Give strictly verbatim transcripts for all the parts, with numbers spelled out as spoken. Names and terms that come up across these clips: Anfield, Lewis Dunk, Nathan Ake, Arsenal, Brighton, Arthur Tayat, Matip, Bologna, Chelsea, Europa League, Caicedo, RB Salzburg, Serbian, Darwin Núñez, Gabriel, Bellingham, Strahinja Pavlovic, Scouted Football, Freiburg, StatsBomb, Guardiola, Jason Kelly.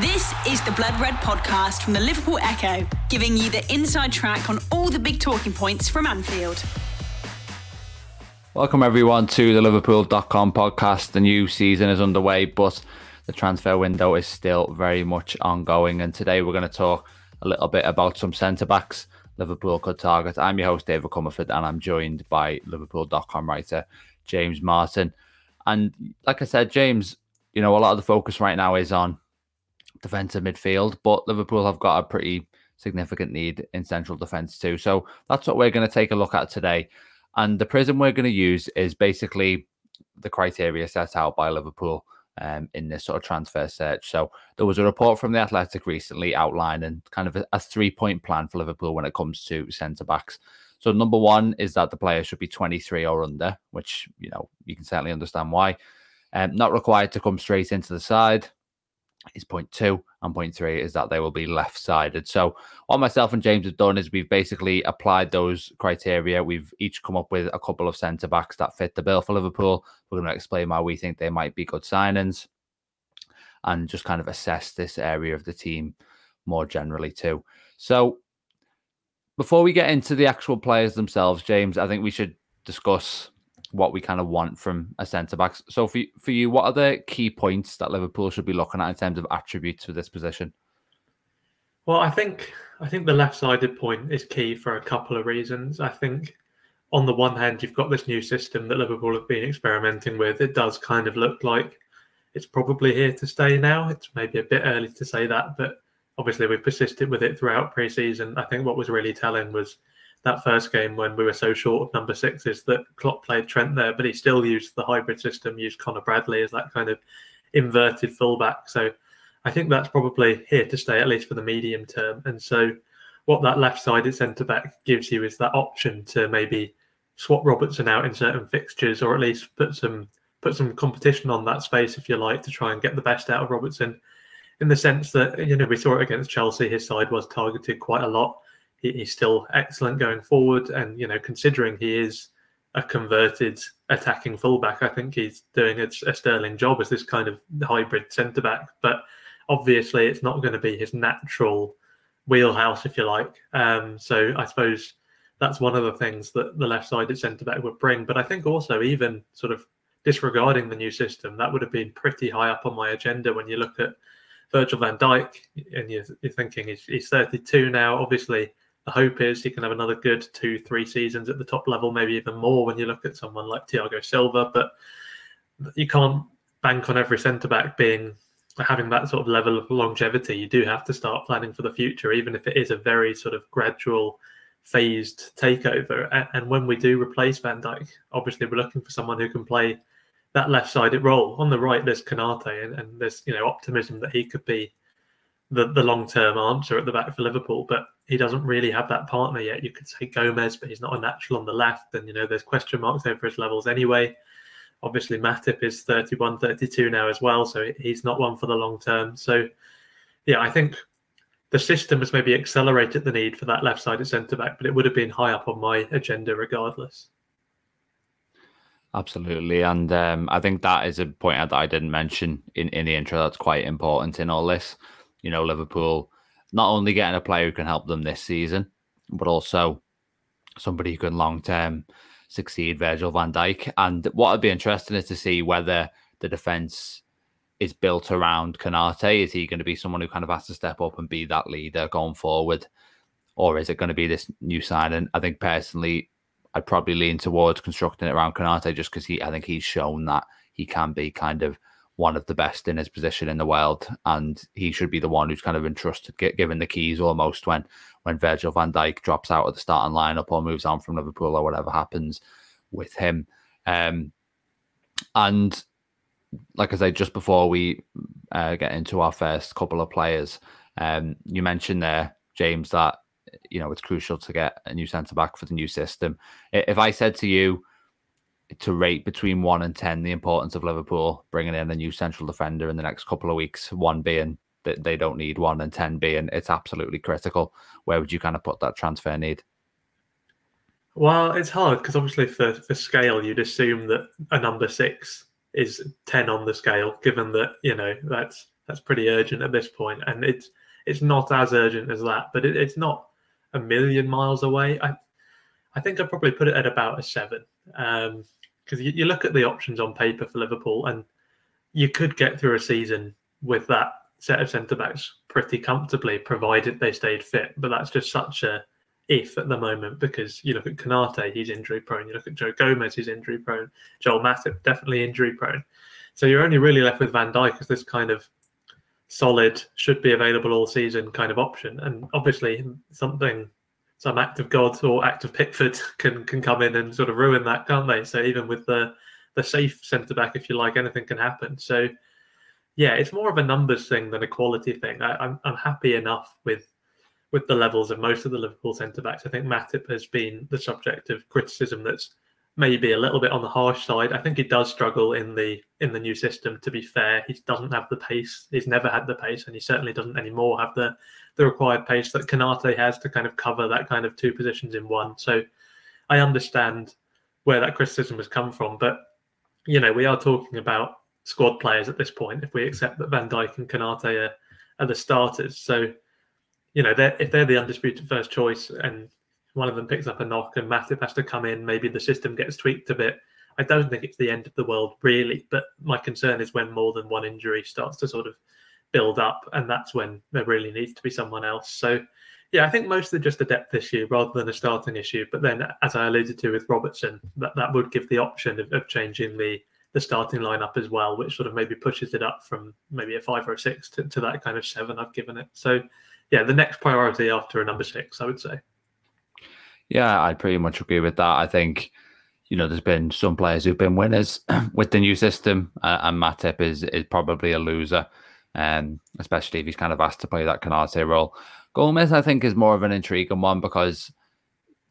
This is the Blood Red podcast from the Liverpool Echo, giving you the inside track on all the big talking points from Anfield. Welcome everyone to the Liverpool dot com podcast. The new season is underway, but the transfer window is still very much ongoing. And today we're going to talk a little bit about some centre-backs Liverpool could target. I'm your host, David Comerford, and I'm joined by Liverpool dot com writer James Martin. And like I said, James, you know, a lot of the focus right now is on defensive midfield, but Liverpool have got a pretty significant need in central defence too. So that's what we're going to take a look at today. And the prism we're going to use is basically the criteria set out by Liverpool um, in this sort of transfer search. So there was a report from The Athletic recently outlining kind of a, a three-point plan for Liverpool when it comes to centre-backs. So number one is that the player should be twenty-three or under, which, you know, you can certainly understand why. Um, not required to come straight into the side is point two, and point three is that they will be left-sided. So what myself and James have done is we've basically applied those criteria. We've each come up with a couple of centre-backs that fit the bill for Liverpool. We're going to explain why we think they might be good signings and just kind of assess this area of the team more generally too. So before we get into the actual players themselves, James, I think we should discuss what we kind of want from a centre-back. So for, for you, what are the key points that Liverpool should be looking at in terms of attributes for this position? Well, I think I think the left-sided point is key for a couple of reasons. I think on the one hand, you've got this new system that Liverpool have been experimenting with. It does kind of look like it's probably here to stay now. It's maybe a bit early to say that, but obviously we've persisted with it throughout pre-season. I think what was really telling was that first game when we were so short of number sixes that Klopp played Trent there, but he still used the hybrid system, used Conor Bradley as that kind of inverted fullback. So I think that's probably here to stay, at least for the medium term. And so what that left-sided centre-back gives you is that option to maybe swap Robertson out in certain fixtures, or at least put some put some competition on that space, if you like, to try and get the best out of Robertson, in the sense that, you know, we saw it against Chelsea. His side was targeted quite a lot. He's still excellent going forward, and, you know, considering he is a converted attacking fullback, I think he's doing a, a sterling job as this kind of hybrid centre-back. But obviously it's not going to be his natural wheelhouse, if you like. Um, so I suppose that's one of the things that the left-sided centre-back would bring. But I think also, even sort of disregarding the new system, that would have been pretty high up on my agenda when you look at Virgil van Dijk, and you're, you're thinking he's, he's thirty-two now. Obviously, the hope is he can have another good two, three seasons at the top level, maybe even more when you look at someone like Thiago Silva. But you can't bank on every centre-back being having that sort of level of longevity. You do have to start planning for the future, even if it is a very sort of gradual, phased takeover. And when we do replace Van Dijk, obviously we're looking for someone who can play that left-sided role. On the right, there's Konate, and, and there's, you know, optimism that he could be the, the long-term answer at the back for Liverpool, but he doesn't really have that partner yet. You could say Gomez, but he's not a natural on the left, and, you know, there's question marks over his levels anyway. Obviously, Matip is thirty-one, thirty-two now as well, so he's not one for the long term. So, yeah, I think the system has maybe accelerated the need for that left-sided centre-back, but it would have been high up on my agenda regardless. Absolutely, and um, I think that is a point that I didn't mention in, in the intro that's quite important in all this. You know, Liverpool not only getting a player who can help them this season, but also somebody who can long-term succeed Virgil van Dijk. And what would be interesting is to see whether the defence is built around Konate? Is he going to be someone who kind of has to step up and be that leader going forward? Or is it going to be this new sign? And I think personally, I'd probably lean towards constructing it around Canate, just because he, I think he's shown that he can be kind of one of the best in his position in the world, and he should be the one who's kind of entrusted, given the keys almost when when Virgil van Dijk drops out of the starting lineup or moves on from Liverpool or whatever happens with him. Um, and like I said, just before we uh, get into our first couple of players, um, you mentioned there, James, that, you know, it's crucial to get a new centre-back for the new system. If I said to you to rate between one and ten the importance of Liverpool bringing in a new central defender in the next couple of weeks, one being that they don't need one and ten being it's absolutely critical, where would you kind of put that transfer need? Well, it's hard because obviously for, for scale, you'd assume that a number six is ten on the scale, given that, you know, that's that's pretty urgent at this point. And it's, it's not as urgent as that, but it, it's not a million miles away. I I think I'd probably put it at about a seven, because um, you, you look at the options on paper for Liverpool and you could get through a season with that set of centre-backs pretty comfortably, provided they stayed fit. But that's just such a if at the moment, because you look at Konate, he's injury-prone. You look at Joe Gomez, he's injury-prone. Joel Matip, definitely injury-prone. So you're only really left with Van Dijk as this kind of solid, should be available all season kind of option. And obviously something, some act of God or act of Pickford can can come in and sort of ruin that, can't they? So even with the the safe centre-back, if you like, anything can happen. So yeah, it's more of a numbers thing than a quality thing. I, I'm, I'm happy enough with with the levels of most of the Liverpool centre-backs. I think Matip has been the subject of criticism that's maybe a little bit on the harsh side. I think he does struggle in the in the new system, to be fair. He doesn't have the pace. He's never had the pace, and he certainly doesn't anymore have the, the required pace that Konate has to kind of cover that kind of two positions in one. So I understand where that criticism has come from. But, you know, we are talking about squad players at this point, if we accept that Van Dijk and Konate are, are the starters. So, you know, they're, if they're the undisputed first choice and one of them picks up a knock and Matip has to come in, maybe the system gets tweaked a bit, I don't think it's the end of the world, really. But my concern is when more than one injury starts to sort of build up, and that's when there really needs to be someone else. So, yeah, I think mostly just a depth issue rather than a starting issue. But then, as I alluded to with Robertson, that, that would give the option of, of changing the, the starting lineup as well, which sort of maybe pushes it up from maybe a five or a six to, to that kind of seven I've given it. So, yeah, the next priority after a number six, I would say. Yeah, I pretty much agree with that. I think, you know, there's been some players who've been winners with the new system, uh, and Matip is is probably a loser, um, especially if he's kind of asked to play that Konate role. Gomez, I think, is more of an intriguing one because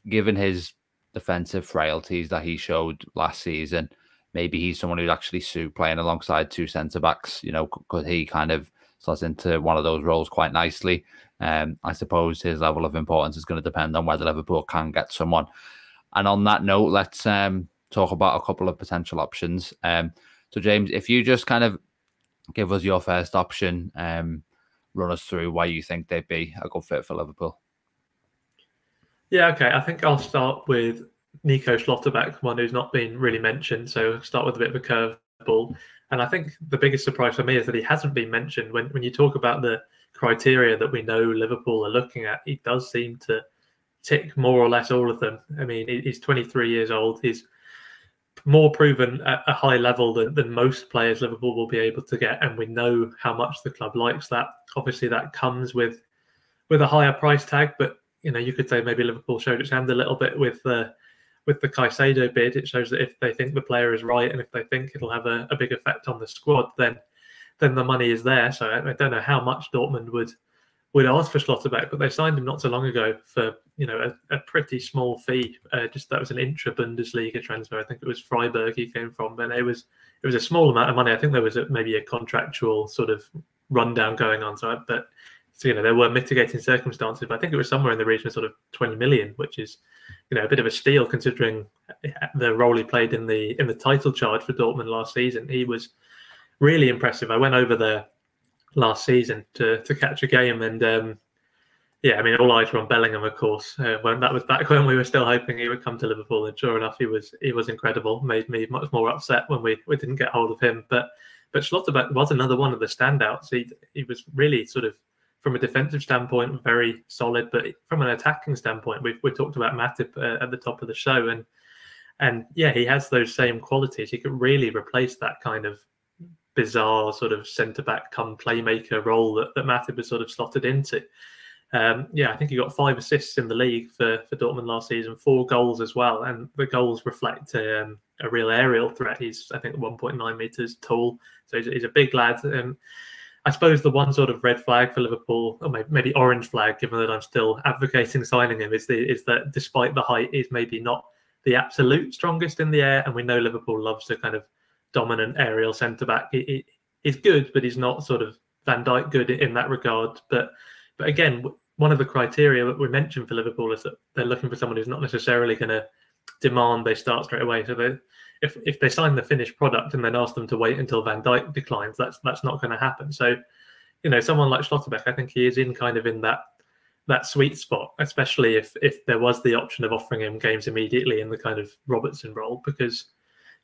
given his defensive frailties that he showed last season, maybe he's someone who'd actually suit playing alongside two centre-backs, you know, because he kind of slots into one of those roles quite nicely. Um, I suppose his level of importance is going to depend on whether Liverpool can get someone. And on that note, let's um, talk about a couple of potential options. Um, so, James, if you just kind of give us your first option, um, run us through why you think they'd be a good fit for Liverpool. Yeah, okay. I think I'll start with Nico Schlotterbeck, one who's not been really mentioned. So I'll start with a bit of a curveball. And I think the biggest surprise for me is that he hasn't been mentioned. When when you talk about the criteria that we know Liverpool are looking at, he does seem to tick more or less all of them. I mean, he's twenty-three years old. He's more proven at a high level than, than most players Liverpool will be able to get. And we know how much the club likes that. Obviously, that comes with with a higher price tag. But, you know, you could say maybe Liverpool showed its hand a little bit with the uh, with the Caicedo bid. It shows that if they think the player is right and if they think it'll have a, a big effect on the squad, then then the money is there. So I, I don't know how much Dortmund would would ask for Schlotterbeck, but they signed him not so long ago for, you know, a, a pretty small fee. Uh, just that was an intra-Bundesliga transfer. I think it was Freiburg he came from, but it was it was a small amount of money. I think there was a, maybe a contractual sort of rundown going on. So, but so, you know, there were mitigating circumstances, but I think it was somewhere in the region of sort of twenty million, which is, you know, a bit of a steal considering the role he played in the in the title charge for Dortmund last season. He was really impressive. I went over there last season to, to catch a game, and um, yeah, I mean, all eyes were on Bellingham, of course. Uh, when that was back when we were still hoping he would come to Liverpool, and sure enough, he was he was incredible. Made me much more upset when we, we didn't get hold of him, but But Schlotterbeck was another one of the standouts. He he was really sort of, from a defensive standpoint, very solid. But from an attacking standpoint, we've we talked about Matip uh, at the top of the show, and and yeah, he has those same qualities. He could really replace that kind of bizarre sort of centre back come playmaker role that, that Matip was sort of slotted into. Um, yeah, I think he got five assists in the league for, for Dortmund last season, four goals as well. And the goals reflect um, a real aerial threat. He's, I think, one point nine metres tall. So he's, he's a big lad. Um, I suppose the one sort of red flag for Liverpool, or maybe orange flag, given that I'm still advocating signing him, is, the, is that despite the height, he's maybe not the absolute strongest in the air. And we know Liverpool loves the kind of dominant aerial centre-back. He, he, he's good, but he's not sort of Van Dijk good in that regard. But... But again, one of the criteria that we mentioned for Liverpool is that they're looking for someone who's not necessarily going to demand they start straight away. So they, if if they sign the finished product and then ask them to wait until Van Dijk declines, that's that's not going to happen. So, you know, someone like Schlotterbeck, I think he is in kind of in that that sweet spot, especially if if there was the option of offering him games immediately in the kind of Robertson role. Because,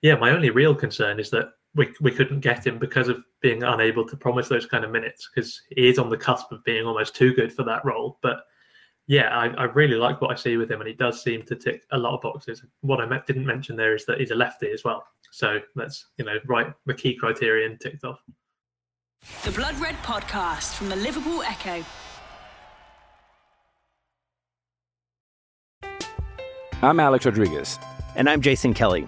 yeah, my only real concern is that We we couldn't get him because of being unable to promise those kind of minutes, because he is on the cusp of being almost too good for that role. But yeah, I, I really like what I see with him, and he does seem to tick a lot of boxes. What I didn't mention there is that he's a lefty as well. So that's, you know, right, the key criterion ticked off. The Blood Red Podcast from the Liverpool Echo. I'm Alex Rodriguez. And I'm Jason Kelly.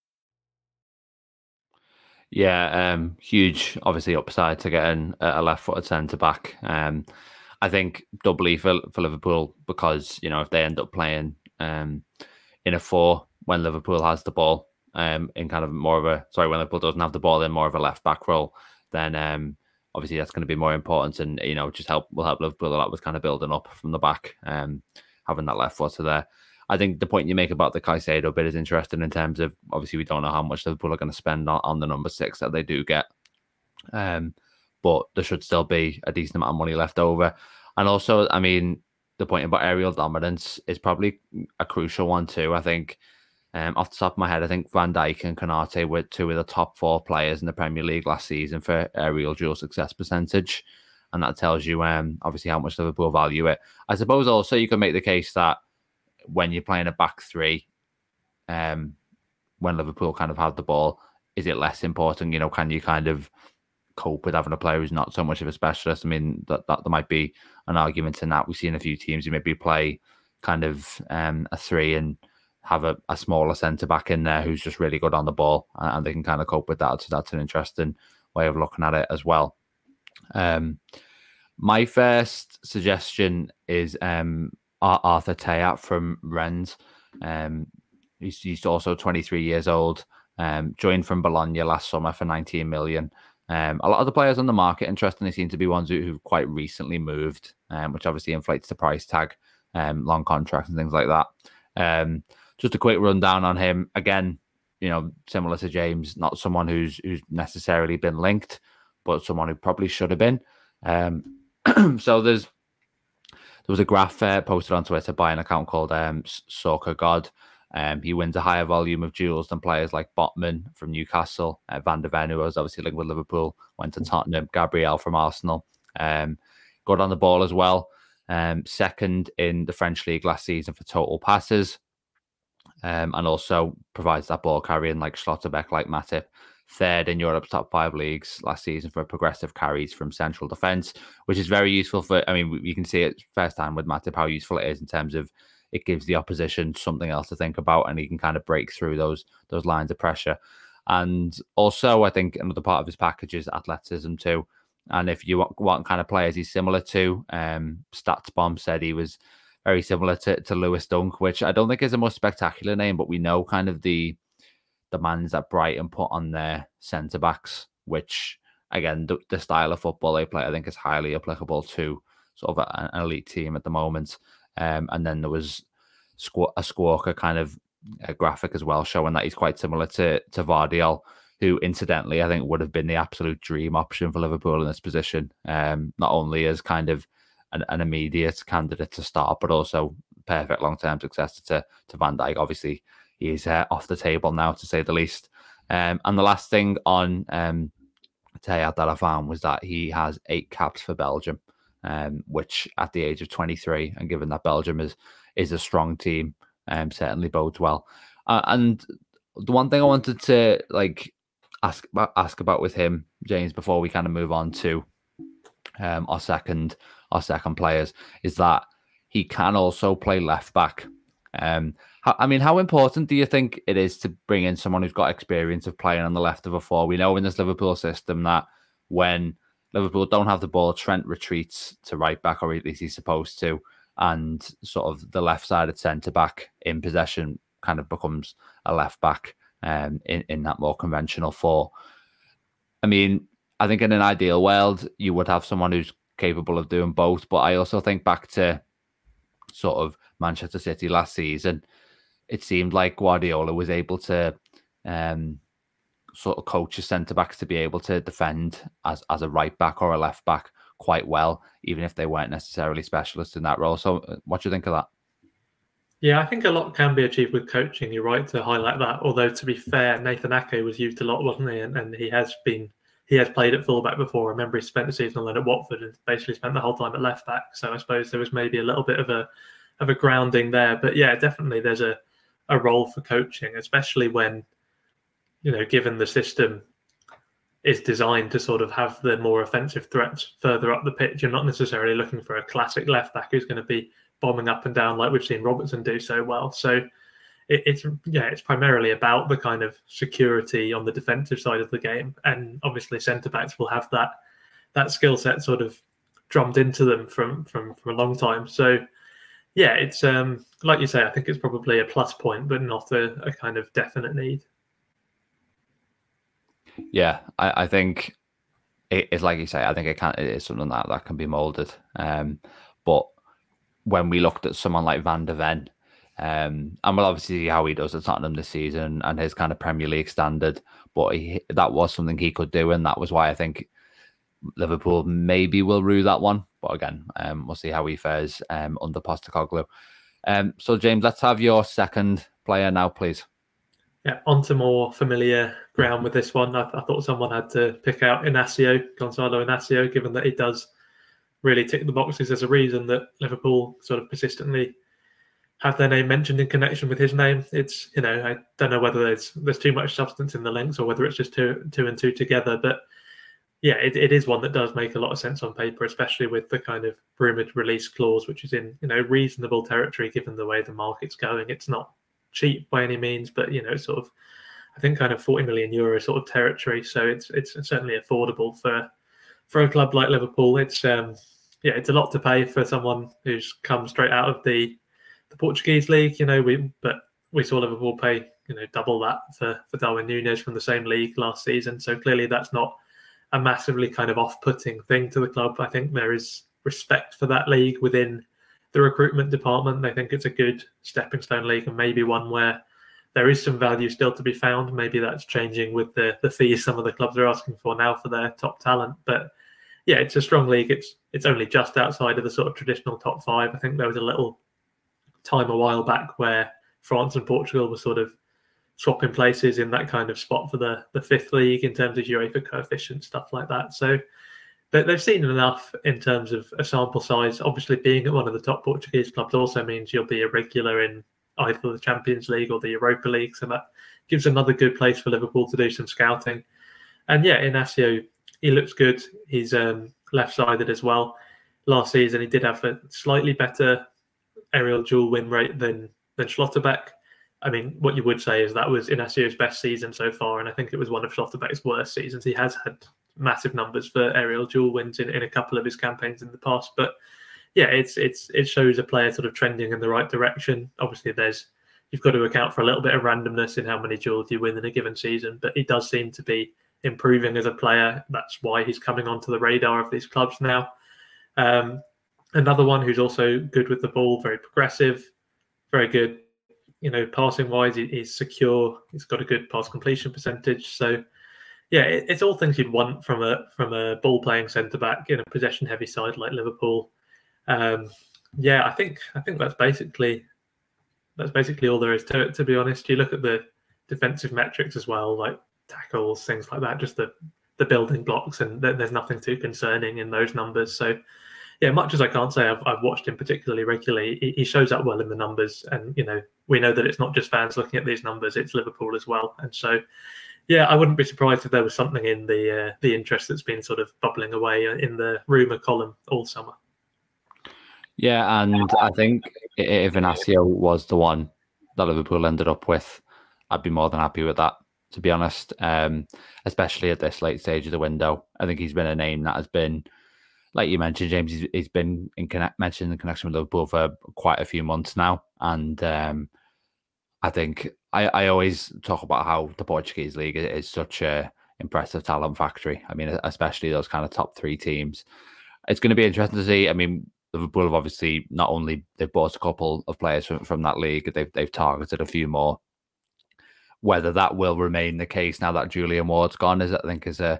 Yeah, um, huge, obviously, upside to getting a left-footed centre-back. Um, I think doubly for, for Liverpool, because, you know, if they end up playing um, in a four when Liverpool has the ball, um, in kind of more of a, sorry, when Liverpool doesn't have the ball in more of a left-back role, then um, obviously that's going to be more important, and, you know, just help will help Liverpool a lot with kind of building up from the back, um, having that left-footer there. I think the point you make about the Caicedo bit is interesting in terms of, obviously, we don't know how much Liverpool are going to spend on, on the number six that they do get. Um, but there should still be a decent amount of money left over. And also, I mean, the point about aerial dominance is probably a crucial one too. I think, um, off the top of my head, I think Van Dijk and Konate were two of the top four players in the Premier League last season for aerial dual success percentage. And that tells you, um, obviously, how much Liverpool value it. I suppose also you could make the case that when you're playing a back three, um, when Liverpool kind of have the ball, is it less important? You know, can you kind of cope with having a player who's not so much of a specialist? I mean, that, that there might be an argument in that. We've seen a few teams who maybe play kind of um, a three and have a, a smaller centre-back in there who's just really good on the ball, and, and they can kind of cope with that. So that's an interesting way of looking at it as well. Um, my first suggestion is... Um, Arthur Tayat from Rennes. Um, he's, he's also twenty-three years old, um, joined from Bologna last summer for nineteen million. Um, a lot of the players on the market, interestingly, seem to be ones who, who've quite recently moved, um, which obviously inflates the price tag, um, long contracts and things like that. Um, just a quick rundown on him. Again, you know, similar to James, not someone who's who's necessarily been linked, but someone who probably should have been. Um, so there's There was a graph uh, posted on Twitter by an account called um, Soccer God. Um, he wins a higher volume of duels than players like Botman from Newcastle, uh, Van de Ven, who was obviously linked with Liverpool, went to Tottenham, Gabriel from Arsenal. Um, good on the ball as well. Um, second in the French league last season for total passes, um, and also provides that ball carrying like Schlotterbeck, like Matip, third in Europe's top five leagues last season for progressive carries from central defence, which is very useful for, I mean, you can see it first time with Matip how useful it is in terms of it gives the opposition something else to think about, and he can kind of break through those those lines of pressure. And also, I think another part of his package is athleticism too. And if you want, want kind of players he's similar to, um, StatsBomb said he was very similar to, to Lewis Dunk, which I don't think is the most spectacular name, but we know kind of the demands that Brighton put on their centre-backs, which, again, the, the style of football they play, I think, is highly applicable to sort of an elite team at the moment. Um, and then there was squ- a Squawker kind of a graphic as well, showing that he's quite similar to, to Vardiol, who incidentally I think would have been the absolute dream option for Liverpool in this position, um, not only as kind of an, an immediate candidate to start, but also perfect long-term successor to, to Van Dijk. Obviously, he's uh, off the table now, to say the least. Um, and the last thing on um, Théa that I found was that he has eight caps for Belgium, um, which at the age of twenty-three, and given that Belgium is is a strong team, um, certainly bodes well. Uh, and the one thing I wanted to like ask about, ask about with him, James, before we kind of move on to um, our second our second players, is that he can also play left back. Um, how, I mean, how important do you think it is to bring in someone who's got experience of playing on the left of a four? We know in this Liverpool system that when Liverpool don't have the ball, Trent retreats to right back, or at least he's supposed to, and sort of the left-sided centre-back in possession kind of becomes a left-back um, in, in that more conventional four. I mean, I think in an ideal world, you would have someone who's capable of doing both, but I also think back to sort of Manchester City last season. It seemed like Guardiola was able to um, sort of coach his centre-backs to be able to defend as, as a right-back or a left-back quite well, even if they weren't necessarily specialists in that role. So what do you think of that? Yeah, I think a lot can be achieved with coaching. You're right to highlight that. Although, to be fair, Nathan Ake was used a lot, wasn't he? And, and he has been, he has played at fullback before. I remember he spent the season alone at Watford and basically spent the whole time at left back. So I suppose there was maybe a little bit of a of a grounding there. But yeah, definitely there's a, a role for coaching, especially when, you know, given the system is designed to sort of have the more offensive threats further up the pitch. You're not necessarily looking for a classic left-back who's going to be bombing up and down like we've seen Robertson do so well. So it, it's, yeah, it's primarily about the kind of security on the defensive side of the game. And obviously centre-backs will have that that skill set sort of drummed into them from, from, from a long time. So, yeah, it's um, like you say, I think it's probably a plus point, but not a, a kind of definite need. Yeah, I, I think it, it's like you say, I think it can, it is something that, that can be moulded. Um, but when we looked at someone like Van de Ven, um, and we'll obviously see how he does at Tottenham this season and his kind of Premier League standard, but he, that was something he could do, and that was why I think Liverpool maybe will rue that one. But again, um, we'll see how he fares um, under Postecoglou. Um, so, James, let's have your second player now, please. Yeah, onto more familiar ground with this one. I, th- I thought someone had to pick out Inácio, Gonçalo Inácio, given that he does really tick the boxes. There's a reason that Liverpool sort of persistently have their name mentioned in connection with his name. It's, you know, I don't know whether there's there's too much substance in the links or whether it's just two two and two together. But yeah, it, it is one that does make a lot of sense on paper, especially with the kind of rumoured release clause, which is in, you know, reasonable territory given the way the market's going. It's not cheap by any means, but you know, sort of, I think kind of forty million euro sort of territory. So it's it's certainly affordable for for a club like Liverpool. It's um yeah, it's a lot to pay for someone who's come straight out of the the Portuguese league. You know, we but we saw Liverpool pay, you know, double that for for Darwin Núñez from the same league last season. So clearly that's not a massively kind of off-putting thing to the club. I think there is respect for that league within the recruitment department. They think it's a good stepping stone league and maybe one where there is some value still to be found. Maybe that's changing with the, the fees some of the clubs are asking for now for their top talent. But yeah, it's a strong league. It's it's only just outside of the sort of traditional top five. I think there was a little time a while back where France and Portugal were sort of swapping places in that kind of spot for the, the fifth league in terms of UEFA coefficient, stuff like that. So they've seen enough in terms of a sample size. Obviously, being at one of the top Portuguese clubs also means you'll be a regular in either the Champions League or the Europa League. So that gives another good place for Liverpool to do some scouting. And yeah, Inácio, he looks good. He's um, left-sided as well. Last season, he did have a slightly better aerial duel win rate than, than Schlotterbeck. I mean, what you would say is that was Inacio's best season so far, and I think it was one of Schlotterbeck's worst seasons. He has had massive numbers for aerial duel wins in, in a couple of his campaigns in the past. But yeah, it's it's it shows a player sort of trending in the right direction. Obviously, there's you've got to account for a little bit of randomness in how many duels you win in a given season, but he does seem to be improving as a player. That's why he's coming onto the radar of these clubs now. Um, another one who's also good with the ball, very progressive, very good. You know, passing wise, he's secure. He's got a good pass completion percentage. So, yeah, it's all things you'd want from a from a ball playing centre back in a possession heavy side like Liverpool. Um, yeah, I think I think that's basically that's basically all there is to it. To be honest, you look at the defensive metrics as well, like tackles, things like that. Just the the building blocks, and th- there's nothing too concerning in those numbers. So. Yeah, much as I can't say I've, I've watched him particularly regularly, he, he shows up well in the numbers. And, you know, we know that it's not just fans looking at these numbers, it's Liverpool as well. And so, yeah, I wouldn't be surprised if there was something in the uh, the interest that's been sort of bubbling away in the rumour column all summer. Yeah, and I think if Inácio was the one that Liverpool ended up with, I'd be more than happy with that, to be honest, um, especially at this late stage of the window. I think he's been a name that has been... Like you mentioned, James, he's, he's been in connect, mentioned in connection with Liverpool for quite a few months now. And um, I think I, I always talk about how the Portuguese league is such a impressive talent factory. I mean, especially those kind of top three teams. It's going to be interesting to see. I mean, Liverpool have obviously not only they've bought a couple of players from, from that league, they've they've targeted a few more. Whether that will remain the case now that Julian Ward's gone is, I think, is a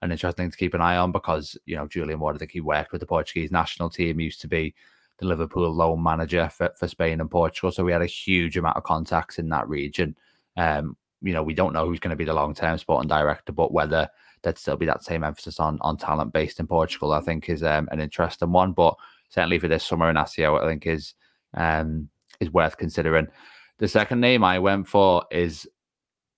an interesting thing to keep an eye on because, you know, Julian Ward, I think he worked with the Portuguese national team, used to be the Liverpool loan manager for, for Spain and Portugal. So we had a huge amount of contacts in that region. Um, you know, we don't know who's going to be the long-term sporting director, but whether there'd still be that same emphasis on on talent based in Portugal, I think is um, an interesting one. But certainly for this summer, Inácio, I think is um, is worth considering. The second name I went for is,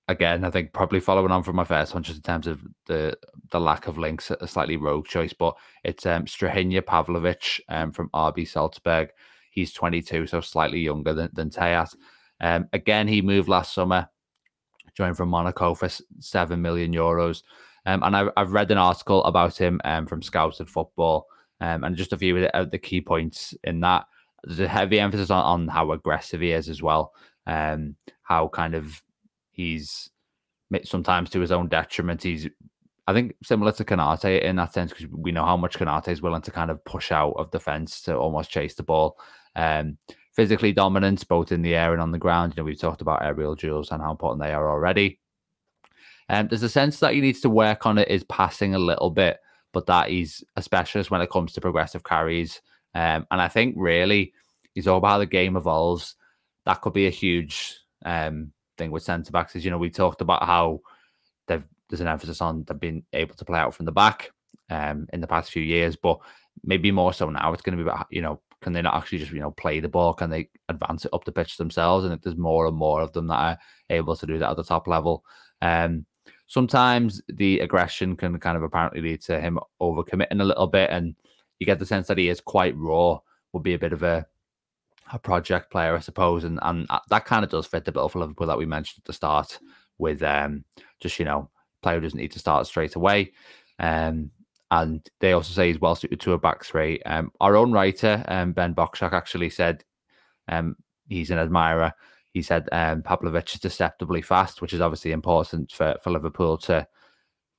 again, I think probably following on from my first one, just in terms of the the lack of links, a slightly rogue choice, but it's um, Strahinja Pavlovic um, from R B Salzburg. He's twenty-two, so slightly younger than, than Tayat. Um, again, he moved last summer, joined from Monaco for seven million euros. Um, and I, I've read an article about him um, from Scouted Football, um, and just a few of the key points in that. There's a heavy emphasis on, on how aggressive he is as well, um, how kind of he's sometimes to his own detriment. He's, I think, similar to Konate in that sense, because we know how much Konate is willing to kind of push out of the fence to almost chase the ball. Um, physically dominant, both in the air and on the ground. You know, we've talked about aerial duels and how important they are already. Um, there's a sense that he needs to work on it is passing a little bit, but that he's a specialist when it comes to progressive carries. Um, and I think really he's all about how the game evolves. That could be a huge... Um, thing with centre backs is, you know, we talked about how there's an emphasis on them being able to play out from the back um, in the past few years, but maybe more so now it's going to be about, you know, can they not actually just, you know, play the ball? Can they advance it up the pitch themselves? And if there's more and more of them that are able to do that at the top level, um, sometimes the aggression can kind of apparently lead to him overcommitting a little bit, and you get the sense that he is quite raw. Would be a bit of a a project player, I suppose, and and that kind of does fit the bill for Liverpool that we mentioned at the start with um, just, you know, player who doesn't need to start straight away. Um, and they also say he's well suited to a back three. Um, our own writer, um, Ben Bockshak, actually said um, he's an admirer. He said um, Pavlovic is deceptively fast, which is obviously important for, for Liverpool to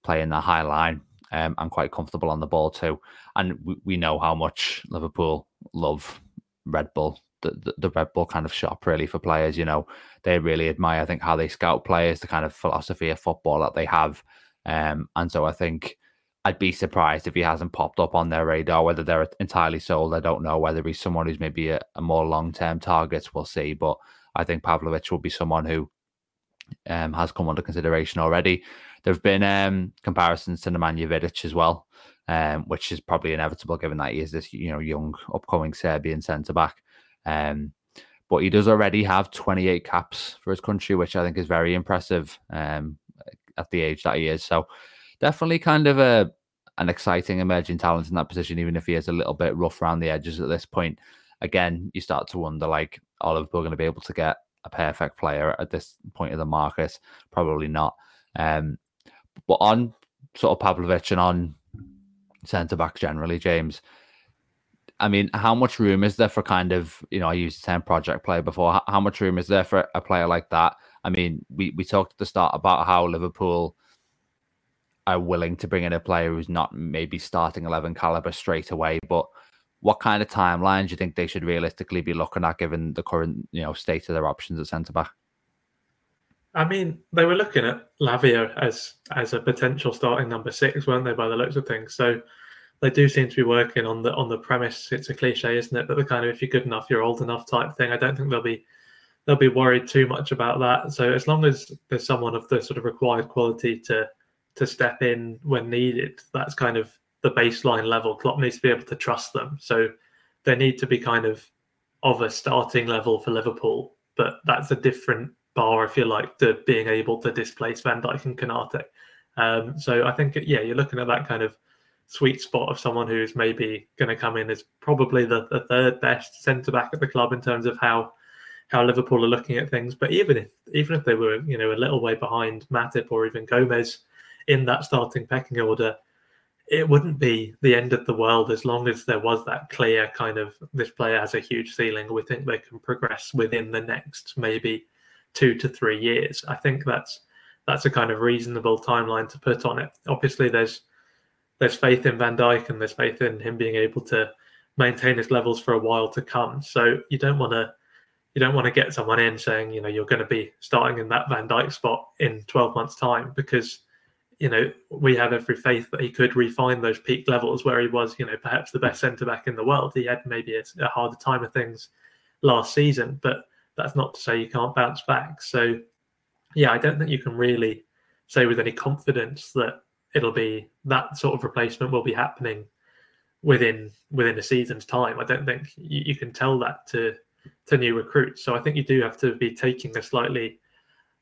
play in the high line. Um, and quite comfortable on the ball too. And we, we know how much Liverpool love Red Bull. The, the, the Red Bull kind of shop really for players, you know, they really admire, I think, how they scout players, the kind of philosophy of football that they have. Um, and so I think I'd be surprised if he hasn't popped up on their radar, whether they're entirely sold. I don't know whether he's someone who's maybe a, a more long-term target. We'll see. But I think Pavlovic will be someone who um, has come under consideration already. There've been um, comparisons to Nemanja Vidic as well, um, which is probably inevitable given that he is this, you know, young upcoming Serbian centre-back. Um, but he does already have twenty-eight caps for his country, which I think is very impressive um, at the age that he is. So definitely kind of a an exciting emerging talent in that position, even if he is a little bit rough around the edges at this point. Again, you start to wonder, like, are Liverpool going to be able to get a perfect player at this point of the market? Probably not. Um, but on sort of Pavlovic and on centre-backs generally, James, I mean, how much room is there for kind of, you know, I used the term project player before. How much room is there for a player like that? I mean, we, we talked at the start about how Liverpool are willing to bring in a player who's not maybe starting eleven caliber straight away, but what kind of timeline do you think they should realistically be looking at given the current, you know, state of their options at centre-back? I mean, they were looking at Lavia as as a potential starting number six, weren't they, by the looks of things? So they do seem to be working on the on the premise. It's a cliche, isn't it? But the kind of, if you're good enough, you're old enough type thing. I don't think they'll be they'll be worried too much about that. So as long as there's someone of the sort of required quality to to step in when needed, that's kind of the baseline level. Klopp needs to be able to trust them. So they need to be kind of of a starting level for Liverpool, but that's a different bar, if you like, to being able to displace Van Dijk and Konate. Um, so I think, yeah, you're looking at that kind of sweet spot of someone who's maybe going to come in as probably the, the third best centre-back at the club in terms of how how Liverpool are looking at things. But even if even if they were, you know, a little way behind Matip or even Gomez in that starting pecking order, it wouldn't be the end of the world as long as there was that clear kind of, this player has a huge ceiling. We think they can progress within the next maybe two to three years. I think that's that's a kind of reasonable timeline to put on it. Obviously, there's there's faith in Van Dijk and there's faith in him being able to maintain his levels for a while to come. So you don't want to you don't want to get someone in saying, you know, you're going to be starting in that Van Dijk spot in twelve months' time, because, you know, we have every faith that he could refine those peak levels where he was, you know, perhaps the best centre-back in the world. He had maybe a, a harder time of things last season, but that's not to say you can't bounce back. So, yeah, I don't think you can really say with any confidence that it'll be that sort of replacement will be happening within within a season's time. I don't think you, you can tell that to, to new recruits. So I think you do have to be taking a slightly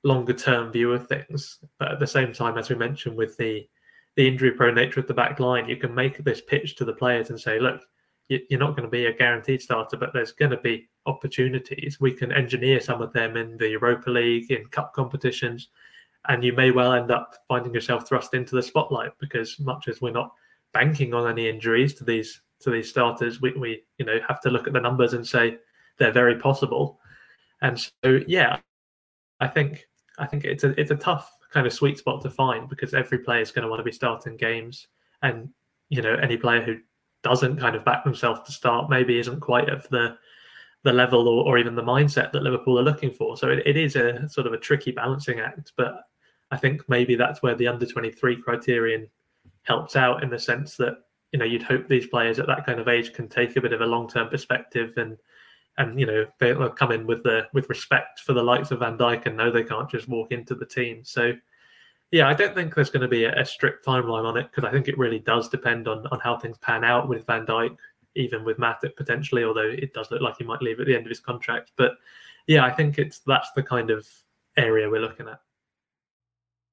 longer term view of things, but at the same time, as we mentioned, with the the injury prone nature of the back line, you can make this pitch to the players and say, look, you're not going to be a guaranteed starter, but there's going to be opportunities. We can engineer some of them in the Europa League, in cup competitions, and you may well end up finding yourself thrust into the spotlight, because much as we're not banking on any injuries to these to these starters, we, we you know have to look at the numbers and say they're very possible. And so, yeah, I think I think it's a it's a tough kind of sweet spot to find, because every player is going to want to be starting games, and, you know, any player who doesn't kind of back themselves to start maybe isn't quite of the the level or, or even the mindset that Liverpool are looking for. So it, it is a sort of a tricky balancing act, but I think maybe that's where the under twenty-three criterion helps out, in the sense that, you know, you'd hope these players at that kind of age can take a bit of a long-term perspective, and And, you know, they'll come in with the with respect for the likes of Van Dijk and know they can't just walk into the team. So, yeah, I don't think there's going to be a, a strict timeline on it, because I think it really does depend on, on how things pan out with Van Dijk, even with Matip potentially, although it does look like he might leave at the end of his contract. But, yeah, I think it's that's the kind of area we're looking at.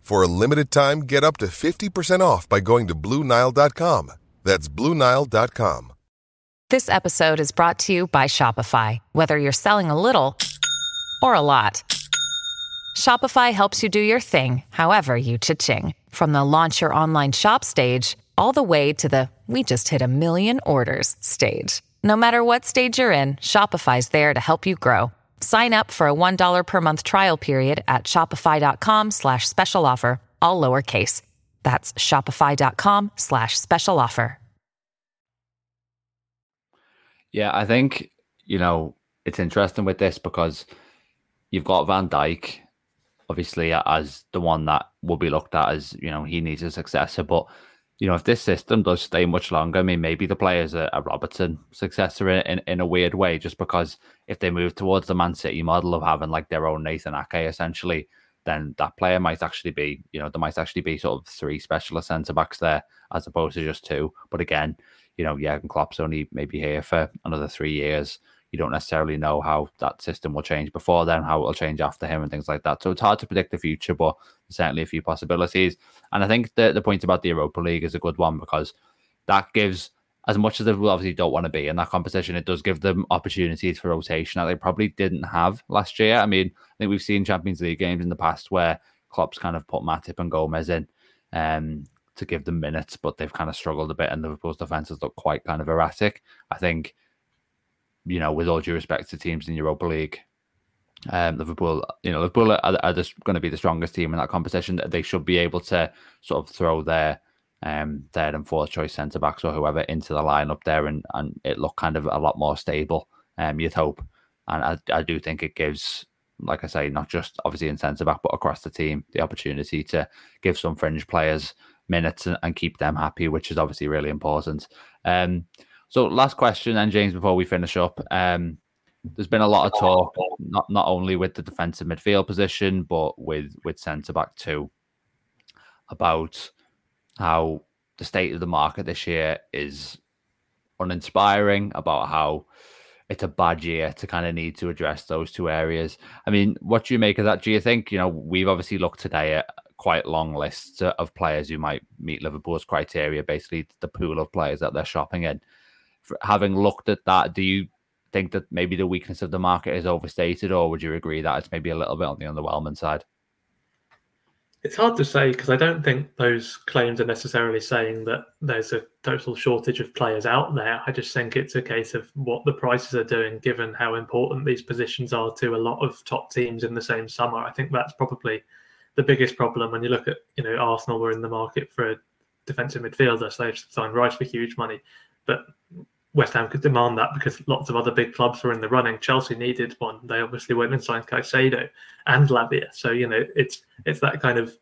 For a limited time, get up to fifty percent off by going to Blue Nile dot com. That's Blue Nile dot com. This episode is brought to you by Shopify. Whether you're selling a little or a lot, Shopify helps you do your thing, however you cha-ching. From the launch your online shop stage, all the way to the we just hit a million orders stage. No matter what stage you're in, Shopify's there to help you grow. Sign up for a one dollar per month trial period at shopify.com slash special offer, all lowercase. That's shopify.com slash special offer. Yeah, I think, you know, it's interesting with this, because you've got Van Dijk, obviously, as the one that will be looked at as, you know, he needs a successor, but you know, if this system does stay much longer, I mean, maybe the players are a Robertson successor in, in, in a weird way, just because if they move towards the Man City model of having like their own Nathan Ake essentially, then that player might actually be, you know, there might actually be sort of three specialist centre-backs there as opposed to just two. But again, you know, Jurgen Klopp's only maybe here for another three years. You don't necessarily know how that system will change before then, how it'll change after him and things like that. So it's hard to predict the future, but certainly a few possibilities. And I think the, the point about the Europa League is a good one, because that gives, as much as they obviously don't want to be in that competition, it does give them opportunities for rotation that they probably didn't have last year. I mean, I think we've seen Champions League games in the past where Klopp's kind of put Matip and Gomez in um, to give them minutes, but they've kind of struggled a bit and Liverpool's defence has looked quite kind of erratic. I think, you know, with all due respect to teams in Europa League, um, Liverpool, you know, Liverpool are, are just going to be the strongest team in that competition. They should be able to sort of throw their um, third and fourth choice centre backs or whoever into the lineup there, and and it look kind of a lot more stable. Um, you'd hope, and I, I do think it gives, like I say, not just obviously in centre back, but across the team, the opportunity to give some fringe players minutes and, and keep them happy, which is obviously really important. Um. So last question then, James, before we finish up. Um, there's been a lot of talk, not not only with the defensive midfield position, but with, with centre-back too, about how the state of the market this year is uninspiring, about how it's a bad year to kind of need to address those two areas. I mean, what do you make of that? Do you think, you know, we've obviously looked today at quite long lists of players who might meet Liverpool's criteria, basically the pool of players that they're shopping in. Having looked at that, do you think that maybe the weakness of the market is overstated, or would you agree that it's maybe a little bit on the underwhelming side? It's hard to say, because I don't think those claims are necessarily saying that there's a total shortage of players out there. I just think it's a case of what the prices are doing, given how important these positions are to a lot of top teams in the same summer. I think that's probably the biggest problem. When you look at, you know, Arsenal were in the market for a defensive midfielder, so they signed Rice for huge money. But West Ham could demand that because lots of other big clubs were in the running. Chelsea needed one. They obviously went and signed Caicedo and Lavia. So, you know, it's it's that kind of,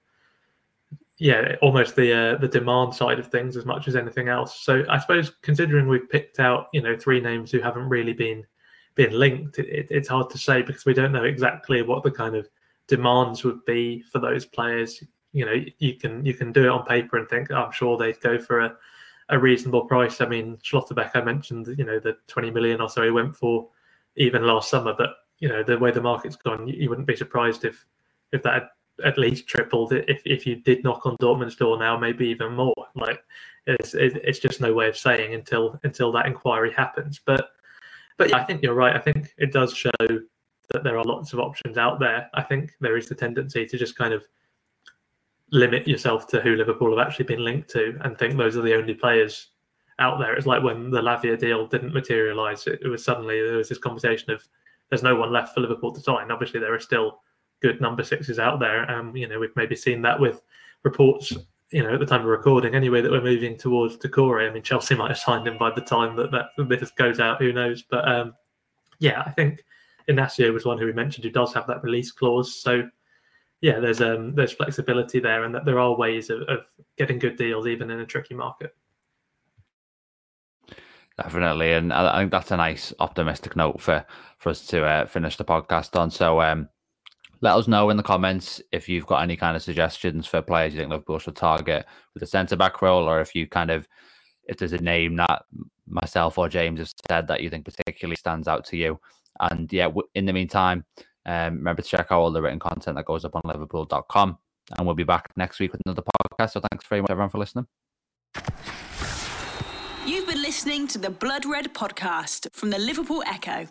yeah, almost the uh, the demand side of things as much as anything else. So I suppose, considering we've picked out, you know, three names who haven't really been, been linked, it, it's hard to say, because we don't know exactly what the kind of demands would be for those players. You know, you can you can do it on paper and think, I'm sure they'd go for a a reasonable price. I mean, Schlotterbeck, I mentioned, you know, the twenty million or so he went for even last summer, but, you know, the way the market's gone, you, you wouldn't be surprised if if that had at least tripled. If if you did knock on Dortmund's door now, maybe even more. Like, it's it's just no way of saying until until that inquiry happens. But, but yeah, I think you're right. I think it does show that there are lots of options out there. I think there is the tendency to just kind of limit yourself to who Liverpool have actually been linked to and think those are the only players out there. It's like when the Lavia deal didn't materialise, it, it was suddenly, there was this conversation of there's no one left for Liverpool to sign. Obviously, there are still good number sixes out there. Um, you know, we've maybe seen that with reports, you know, at the time of recording anyway, that we're moving towards Decore. I mean, Chelsea might have signed him by the time that, that this goes out, who knows. But um, yeah, I think Inácio was one who we mentioned who does have that release clause. So yeah, there's um, there's flexibility there, and that there are ways of, of getting good deals even in a tricky market. Definitely, and I think that's a nice optimistic note for, for us to uh, finish the podcast on. So um, let us know in the comments if you've got any kind of suggestions for players you think Liverpool should target with a centre-back role, or if you kind of, if there's a name that myself or James have said that you think particularly stands out to you. And yeah, in the meantime, Um, remember to check out all the written content that goes up on Liverpool dot com, and we'll be back next week with another podcast. So thanks very much, everyone, for listening. You've been listening to the Blood Red podcast from the Liverpool Echo.